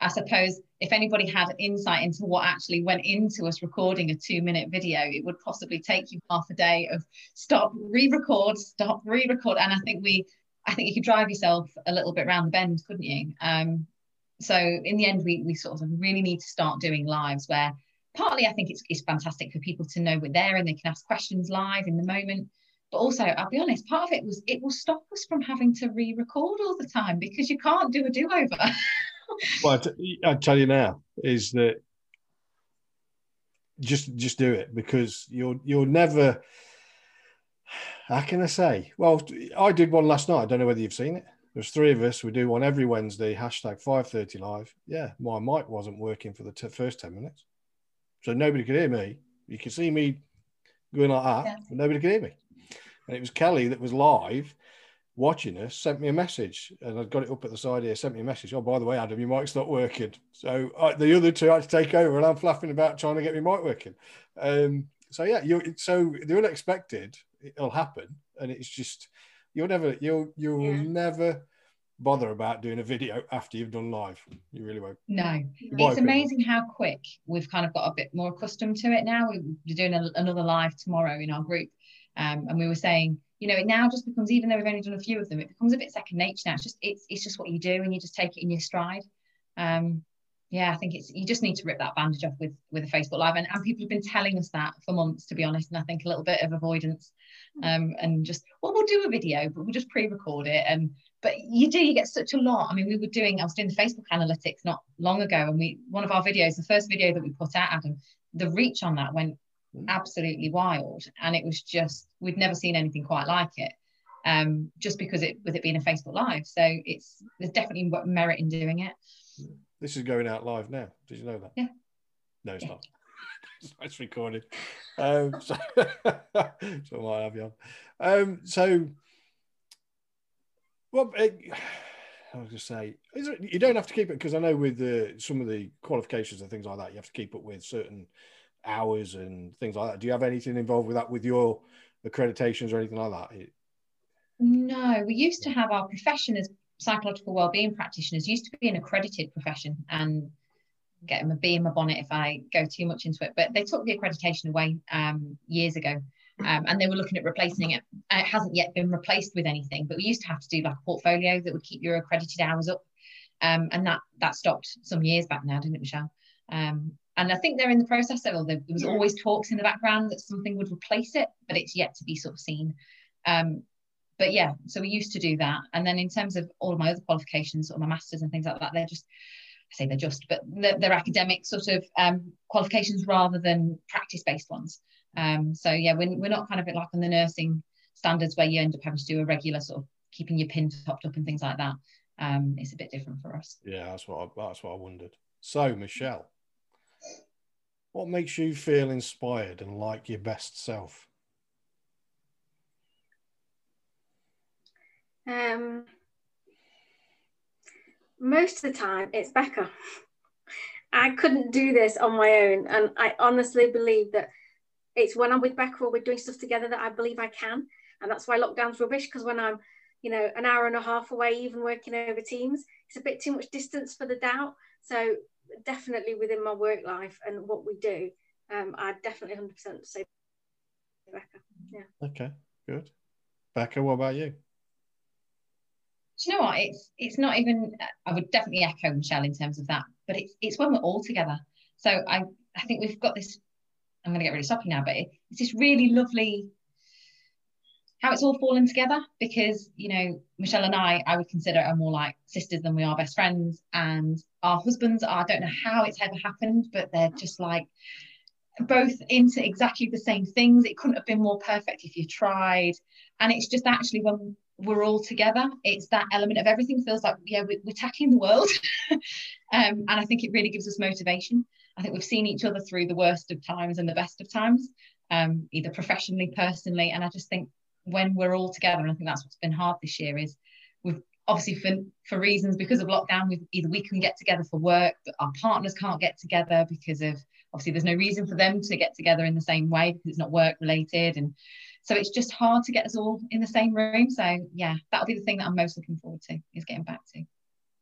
I suppose if anybody had insight into what actually went into us recording a 2-minute video, it would possibly take you half a day of stop, re-record. And I think you could drive yourself a little bit round the bend, couldn't you? So in the end, we sort of really need to start doing lives where partly I think it's fantastic for people to know we're there and they can ask questions live in the moment. But also, I'll be honest, part of it was it will stop us from having to re-record all the time because you can't do a do-over. Well, I tell you now is that just do it, because you'll never, how can I say? Well, I did one last night. I don't know whether you've seen it. There's three of us. We do one every Wednesday, #530live. Yeah, my mic wasn't working for the first 10 minutes. So nobody could hear me. You could see me going like that, yeah, but nobody could hear me. And it was Kelly that was live watching us, sent me a message, and I've got it up at the side here, sent me a message, oh, by the way, Adam, your mic's not working. So the other two had to take over, and I'm flapping about trying to get my mic working. So yeah, so the unexpected, it'll happen, and it's just, you'll yeah, never bother about doing a video after you've done live. You really won't. No, it's amazing how quick we've kind of got a bit more accustomed to it now. We're doing another live tomorrow in our group, and we were saying, you know, it now just becomes, even though we've only done a few of them, it becomes a bit second nature now. It's just what you do, and you just take it in your stride. Yeah, I think you just need to rip that bandage off with a Facebook Live. And people have been telling us that for months, to be honest. And I think a little bit of avoidance, and just, well, we'll do a video, but we'll just pre-record it. But you get such a lot. I mean, I was doing the Facebook analytics not long ago, and one of our videos, the first video that we put out, Adam, the reach on that went absolutely wild, and it was just, we'd never seen anything quite like it, just because it being a Facebook Live. So there's definitely merit in doing it. This is going out live now, did you know that? Yeah. No, it's not. It's recorded. So I might have you on. Well, I was going to say, you don't have to keep it, because I know with some of the qualifications and things like that, you have to keep up with certain hours and things like that. Do you have anything involved with that, with your accreditations or anything like that? No, we used to have our profession as psychological wellbeing practitioners, used to be an accredited profession, and get them a bee in my bonnet if I go too much into it, but they took the accreditation away years ago, and they were looking at replacing it, and it hasn't yet been replaced with anything. But we used to have to do like a portfolio that would keep your accredited hours up, and that stopped some years back now, didn't it, Michelle? And I think they're in the process of, there was always talks in the background that something would replace it, but it's yet to be sort of seen. But yeah, so we used to do that. And then in terms of all of my other qualifications, or my masters and things like that, they're academic sort of qualifications rather than practice-based ones. So yeah, we're not kind of like on the nursing standards where you end up having to do a regular sort of keeping your pin topped up and things like that. It's a bit different for us. Yeah, that's what I wondered. So Michelle, what makes you feel inspired and like your best self? Most of the time, it's Becca. I couldn't do this on my own, and I honestly believe that it's when I'm with Becca or we're doing stuff together that I believe I can, and that's why lockdown's rubbish, because when I'm, you know, an hour and a half away, even working over Teams, it's a bit too much distance for the doubt. So definitely within my work life and what we do, I definitely 100% say Becca. Yeah. Okay, good. Becca, what about you? Do you know what? It's not even. I would definitely echo Michelle in terms of that, but it's when we're all together. So I think we've got this. I'm going to get really soppy now, but it's this really lovely how it's all fallen together, because you know Michelle and I would consider are more like sisters than we are best friends, and our husbands are, I don't know how it's ever happened, but they're just like both into exactly the same things. It couldn't have been more perfect if you tried, and it's just actually when we're all together, it's that element of everything feels like, yeah, we're tackling the world. And I think it really gives us motivation. I think we've seen each other through the worst of times and the best of times, either professionally, personally, and I just think when we're all together, and I think that's what's been hard this year, is we've obviously for reasons because of lockdown, we can get together for work, but our partners can't get together because of, obviously there's no reason for them to get together in the same way because it's not work related. And So it's just hard to get us all in the same room. So yeah, that'll be the thing that I'm most looking forward to, is getting back to.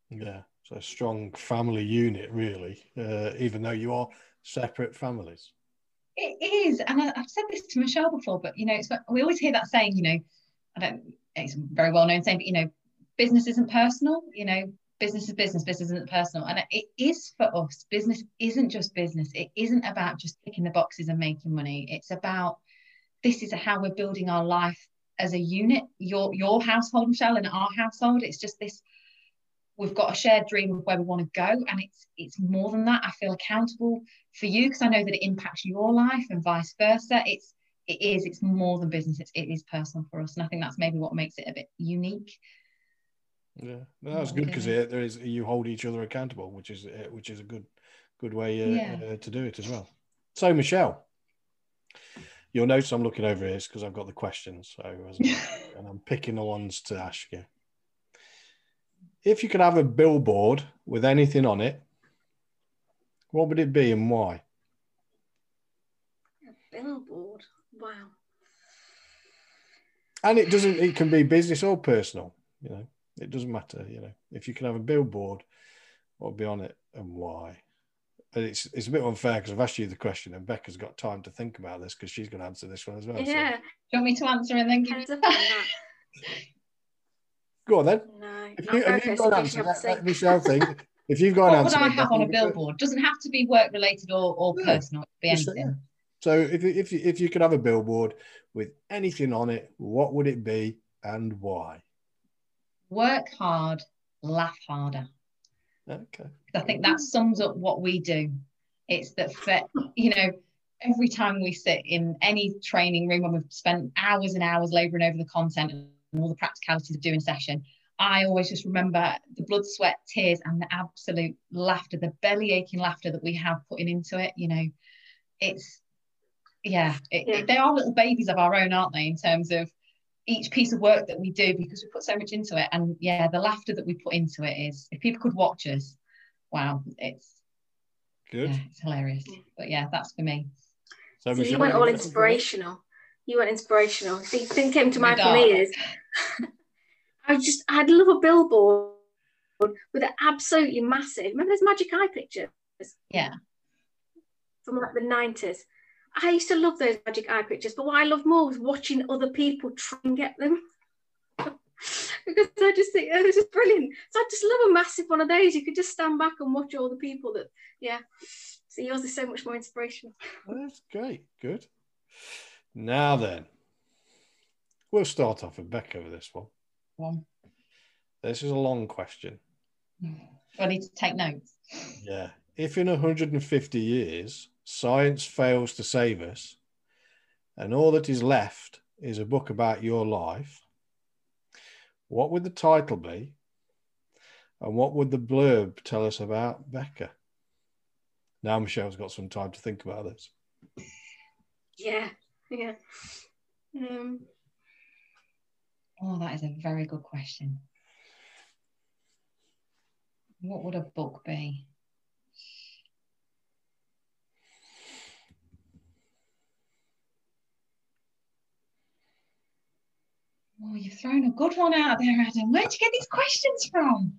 Yeah, so a strong family unit really, even though you are separate families. It is, and I've said this to Michelle before, but you know, it's, we always hear that saying, you know, it's a very well known saying, but you know, business isn't personal, you know, business is business, business isn't personal. And it is for us, business isn't just business. It isn't about just ticking the boxes and making money. It's about, this is how we're building our life as a unit, your household, Michelle, and our household. It's just this, we've got a shared dream of where we want to go, and it's more than that. I feel accountable for you because I know that it impacts your life and vice versa. It's more than business. It is personal for us, and I think that's maybe what makes it a bit unique. Yeah, no, that's good, because there is, you hold each other accountable, which is a good way to do it as well. So Michelle, you'll notice I'm looking over here because I've got the questions, so and I'm picking the ones to ask you. If you could have a billboard with anything on it, what would it be and why? A billboard? Wow. And it can be business or personal, you know, it doesn't matter, you know. If you could have a billboard, what would be on it and why? And it's a bit unfair because I've asked you the question and Becca's got time to think about this because she's going to answer this one as well. Yeah. So. Do you want me to answer and then give it back? Go on then. No. If you've got an answer. What would I have on a billboard? It doesn't have to be work related or personal. It could be anything. Yeah. So if you could have a billboard with anything on it, what would it be and why? Work hard, laugh harder. Okay. I think that sums up what we do. It's that, for, you know, every time we sit in any training room when we've spent hours and hours labouring over the content and all the practicalities of doing session, I always just remember the blood, sweat, tears and the absolute laughter, the belly aching laughter that we have putting into it. You know, they are little babies of our own, aren't they, in terms of each piece of work that we do, because we put so much into it. And yeah, the laughter that we put into it is, if people could watch us, wow, it's good. Yeah, it's hilarious. But yeah, that's for me. So you went all inspirational. You went inspirational. The thing came to mind for me is, I'd love a billboard with an absolutely massive, remember those Magic Eye pictures? Yeah. From like the 90s. I used to love those Magic Eye pictures, but what I loved more was watching other people try and get them. Because I just think, oh, this is brilliant. So I just love a massive one of those. You could just stand back and watch all the people that, yeah. So yours is so much more inspirational. Well, that's great. Good. Now then, we'll start off with Becca with this one. This is a long question. I need to take notes. Yeah. If in 150 years, science fails to save us and all that is left is a book about your life, what would the title be and what would the blurb tell us about Becca? Now Michelle's got some time to think about this. Yeah. Oh, that is a very good question. What would a book be? Oh, you've thrown a good one out there, Adam. Where'd you get these questions from?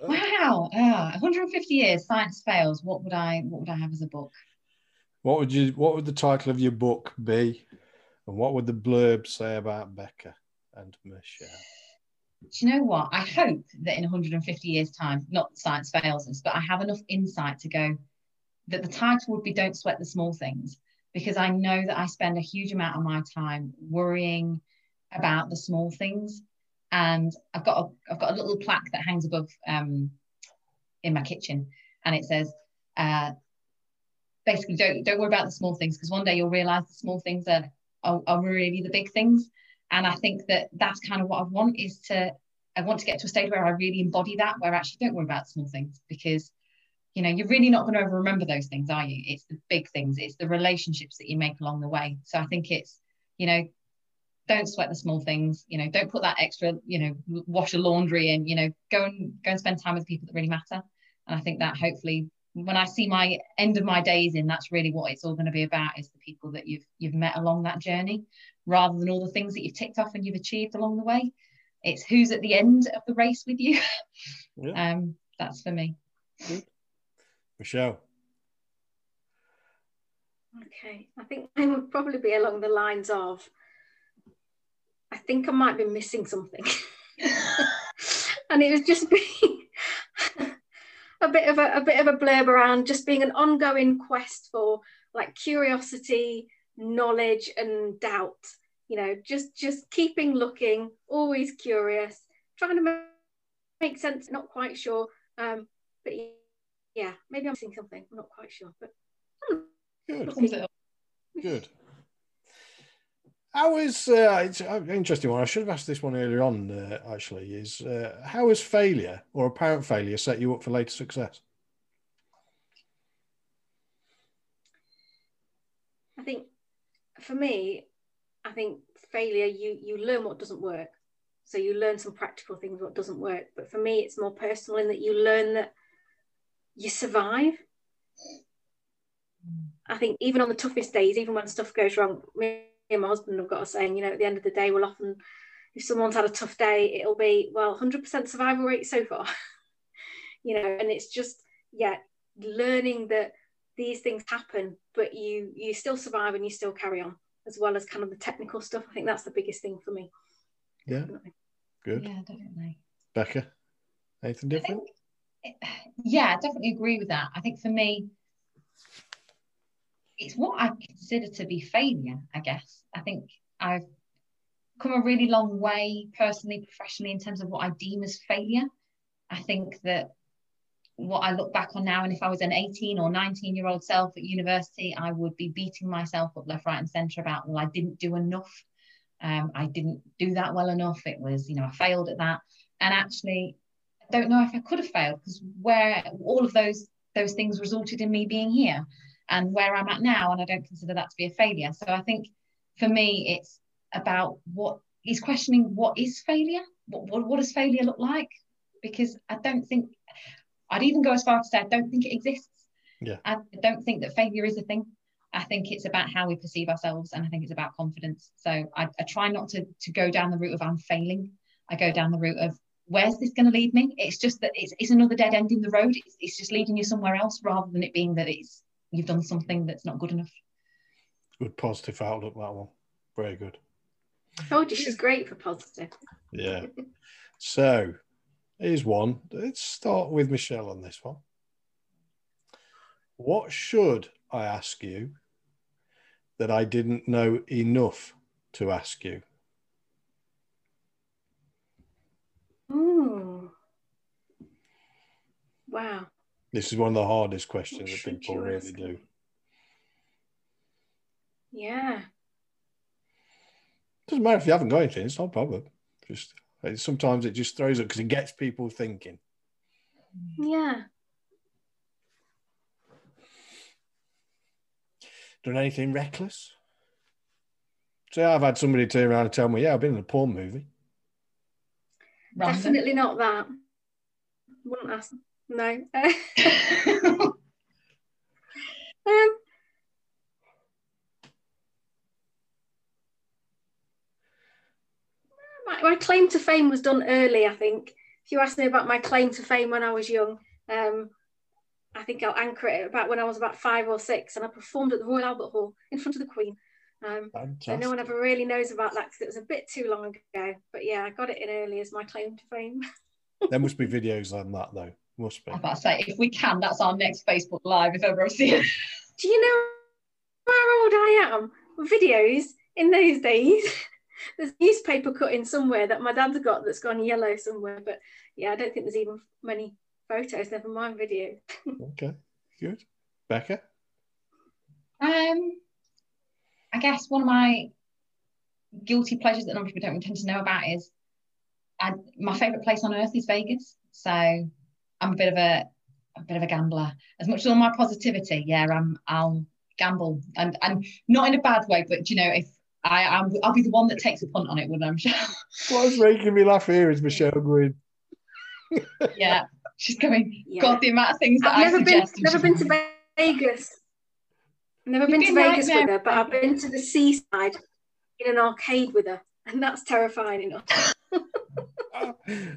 Wow. 150 years, science fails. What would I have as a book? What would the title of your book be? And what would the blurb say about Becca and Michelle? Do you know what? I hope that in 150 years' time, not science fails us, but I have enough insight to go that the title would be Don't Sweat the Small Things, because I know that I spend a huge amount of my time worrying about the small things. And I've got a little plaque that hangs above in my kitchen, and it says basically don't worry about the small things, because one day you'll realize the small things are really the big things. And I think that's kind of what I want, is I want to get to a stage where I really embody that, where actually don't worry about small things, because you know, you're really not going to ever remember those things, are you? It's the big things, it's the relationships that you make along the way. So I think it's, you know, don't sweat the small things, you know, don't put that extra, you know, wash your laundry in, you know, go and spend time with people that really matter. And I think that hopefully when I see my end of my days in, that's really what it's all going to be about, is the people that you've met along that journey, rather than all the things that you've ticked off and you've achieved along the way. It's who's at the end of the race with you. Yeah. That's for me. Good. Michelle. Okay, I think I would probably be along the lines of, I think I might be missing something. And it was just being a bit of a blurb around just being an ongoing quest for like curiosity, knowledge and doubt. You know, just keeping looking, always curious, trying to make sense, not quite sure. But yeah, maybe I'm missing something, I'm not quite sure, but Good. How is it's an interesting one. I should have asked this one earlier on. Actually, is how has failure or apparent failure set you up for later success? I think for me, I think failure. You learn what doesn't work, so you learn some practical things what doesn't work. But for me, it's more personal in that you learn that you survive. I think even on the toughest days, even when stuff goes wrong, me and my husband have got a saying, you know, at the end of the day, we'll often, if someone's had a tough day, it'll be, well, 100% survival rate so far, you know, and it's just, yeah, learning that these things happen, but you still survive and you still carry on, as well as kind of the technical stuff. I think that's the biggest thing for me. Yeah, definitely. Good. Yeah, definitely. Becca, anything different? Yeah, I definitely agree with that. I think for me, it's what I consider to be failure, I guess. I think I've come a really long way personally, professionally, in terms of what I deem as failure. I think that what I look back on now, and if I was an 18 or 19-year-old self at university, I would be beating myself up left, right and centre about, well, I didn't do enough. I didn't do that well enough. It was, you know, I failed at that. And actually, I don't know if I could have failed, because where all of those things resulted in me being here and where I'm at now, and I don't consider that to be a failure. So I think for me, it's about what is questioning, what is failure? What does failure look like? Because I don't think, I'd even go as far as to say, I don't think it exists. Yeah. I don't think that failure is a thing. I think it's about how we perceive ourselves, and I think it's about confidence. So I try not to go down the route of I'm failing. I go down the route of, where's this going to lead me? It's just that it's another dead end in the road. It's just leading you somewhere else, rather than it being that it's, you've done something that's not good enough. Good positive outlook, that one. Very good. I told you she's great for positive. Yeah. So here's one. Let's start with Michelle on this one. What should I ask you that I didn't know enough to ask you? Ooh. Wow. This is one of the hardest questions that people really do. Yeah. Doesn't matter if you haven't got anything, it's not a problem. Just, sometimes it just throws it because it gets people thinking. Yeah. Done anything reckless? So I've had somebody turn around and tell me, yeah, I've been in a porn movie. Definitely not that. Wouldn't ask them. No. My claim to fame was done early, I think. If you asked me about my claim to fame when I was young, I think I'll anchor it about when I was about 5 or 6, and I performed at the Royal Albert Hall in front of the Queen. So no one ever really knows about that because it was a bit too long ago. But yeah, I got it in early as my claim to fame. There must be videos on that though. Must be. I was about to say, if we can, that's our next Facebook Live, if ever I've seen it. Do you know how old I am? Videos in those days. There's newspaper cutting somewhere that my dad's got that's gone yellow somewhere. But yeah, I don't think there's even many photos, never mind video. Okay, good. Becca? I guess one of my guilty pleasures that normally people don't tend to know about is my favourite place on earth is Vegas. So I'm a bit of a gambler. As much as all my positivity, yeah, I'll gamble, and not in a bad way, but you know, if I'll be the one that takes a punt on it, wouldn't I, Michelle? What's making me laugh here is Michelle going. Yeah, She's going, yeah. God, the amount of things that I've never been to Vegas. Never been to Vegas with her, but I've been to the seaside in an arcade with her, and that's terrifying enough.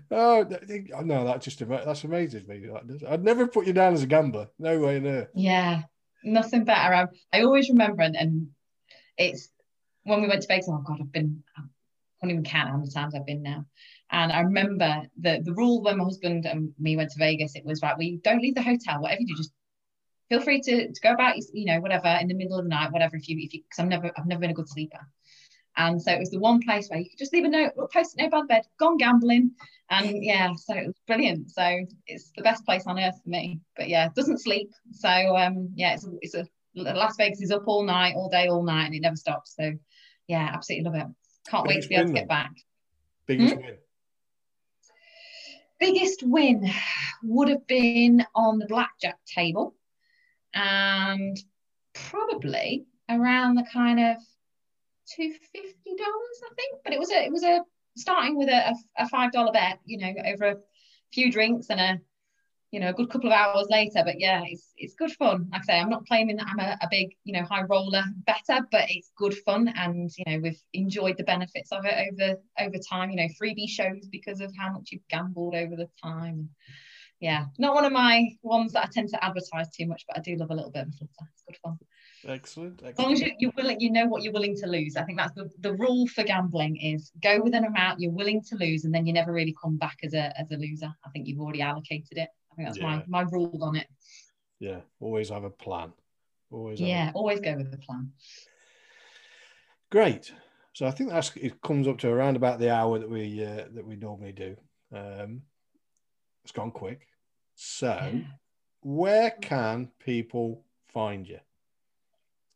No, that just that's amazing me. I'd never put you down as a gambler. No way in there. Yeah, nothing better. I always remember, and it's when we went to Vegas. Oh God, I can't even count how many times I've been now. And I remember the rule when my husband and me went to Vegas. It was right. We don't leave the hotel. Whatever you do, just feel free to go about. You know, whatever in the middle of the night, whatever. If you, because I've never been a good sleeper. And so it was the one place where you could just leave a note, post a note by the bed, gone gambling. And yeah, so it was brilliant. So it's the best place on earth for me. But yeah, doesn't sleep. So yeah, it's Las Vegas is up all night, all day, all night, and it never stops. So yeah, absolutely love it. Can't wait to be able to get back. Biggest win? Biggest win would have been on the blackjack table. And probably around the kind of $250, I think, but it was starting with a $5 bet, you know, over a few drinks and a good couple of hours later. But yeah, it's good fun. Like I say, I'm not claiming that I'm a big, you know, high roller better, but it's good fun, and you know, we've enjoyed the benefits of it over time. You know, freebie shows because of how much you've gambled over the time. Yeah, not one of my ones that I tend to advertise too much, but I do love a little bit of flutter. It's good fun. Excellent. As long as you're willing, you know what you're willing to lose. I think that's the rule for gambling is go with an amount you're willing to lose, and then you never really come back as a loser. I think you've already allocated it. I think that's my rule on it. Yeah, always have a plan. Always go with a plan. Great. So I think it comes up to around about the hour that we normally do. It's gone quick. So where can people find you?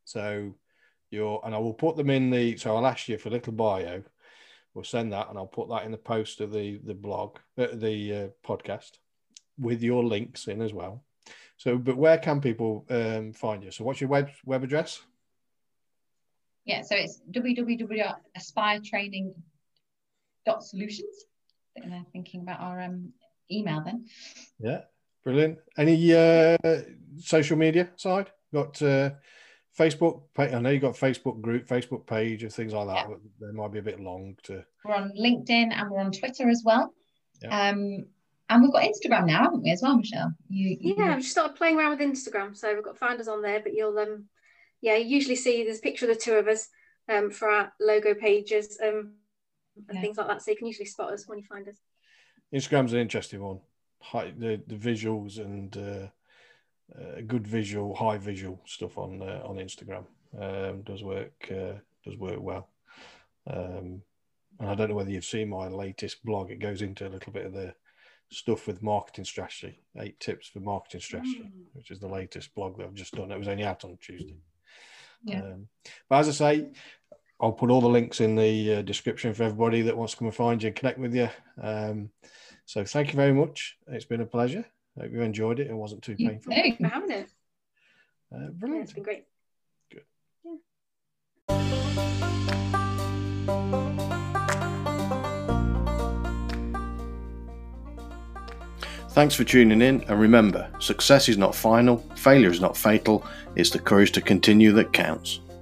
So I will put them in so I'll ask you for a little bio. We'll send that, and I'll put that in the post of the blog, the podcast with your links in as well. So, but where can people find you? So what's your web address? Yeah, so it's www.aspiretraining.solutions. And I'm thinking about our email then. Yeah, brilliant. Any social media side? Got... Facebook, I know you've got Facebook group, Facebook page and things like that, but they might be a bit long to... We're on LinkedIn and we're on Twitter as well. Yeah. And we've got Instagram now, haven't we, as well, Michelle? I've just started playing around with Instagram, so we've got finders on there, but you'll, you usually see there's a picture of the two of us for our logo pages and things like that, so you can usually spot us when you find us. Instagram's an interesting one. The visuals and... good visual, high visual stuff on Instagram does work well. And I don't know whether you've seen my latest blog. It goes into a little bit of the stuff with marketing strategy, 8 tips for marketing strategy, which is the latest blog that I've just done. It was only out on Tuesday. Yeah. But as I say, I'll put all the links in the description for everybody that wants to come and find you and connect with you. So thank you very much. It's been a pleasure. Hope you enjoyed it. It wasn't too painful. Thanks for having us. Brilliant. Yeah, it's been great. Good. Yeah. Thanks for tuning in. And remember, success is not final, failure is not fatal. It's the courage to continue that counts.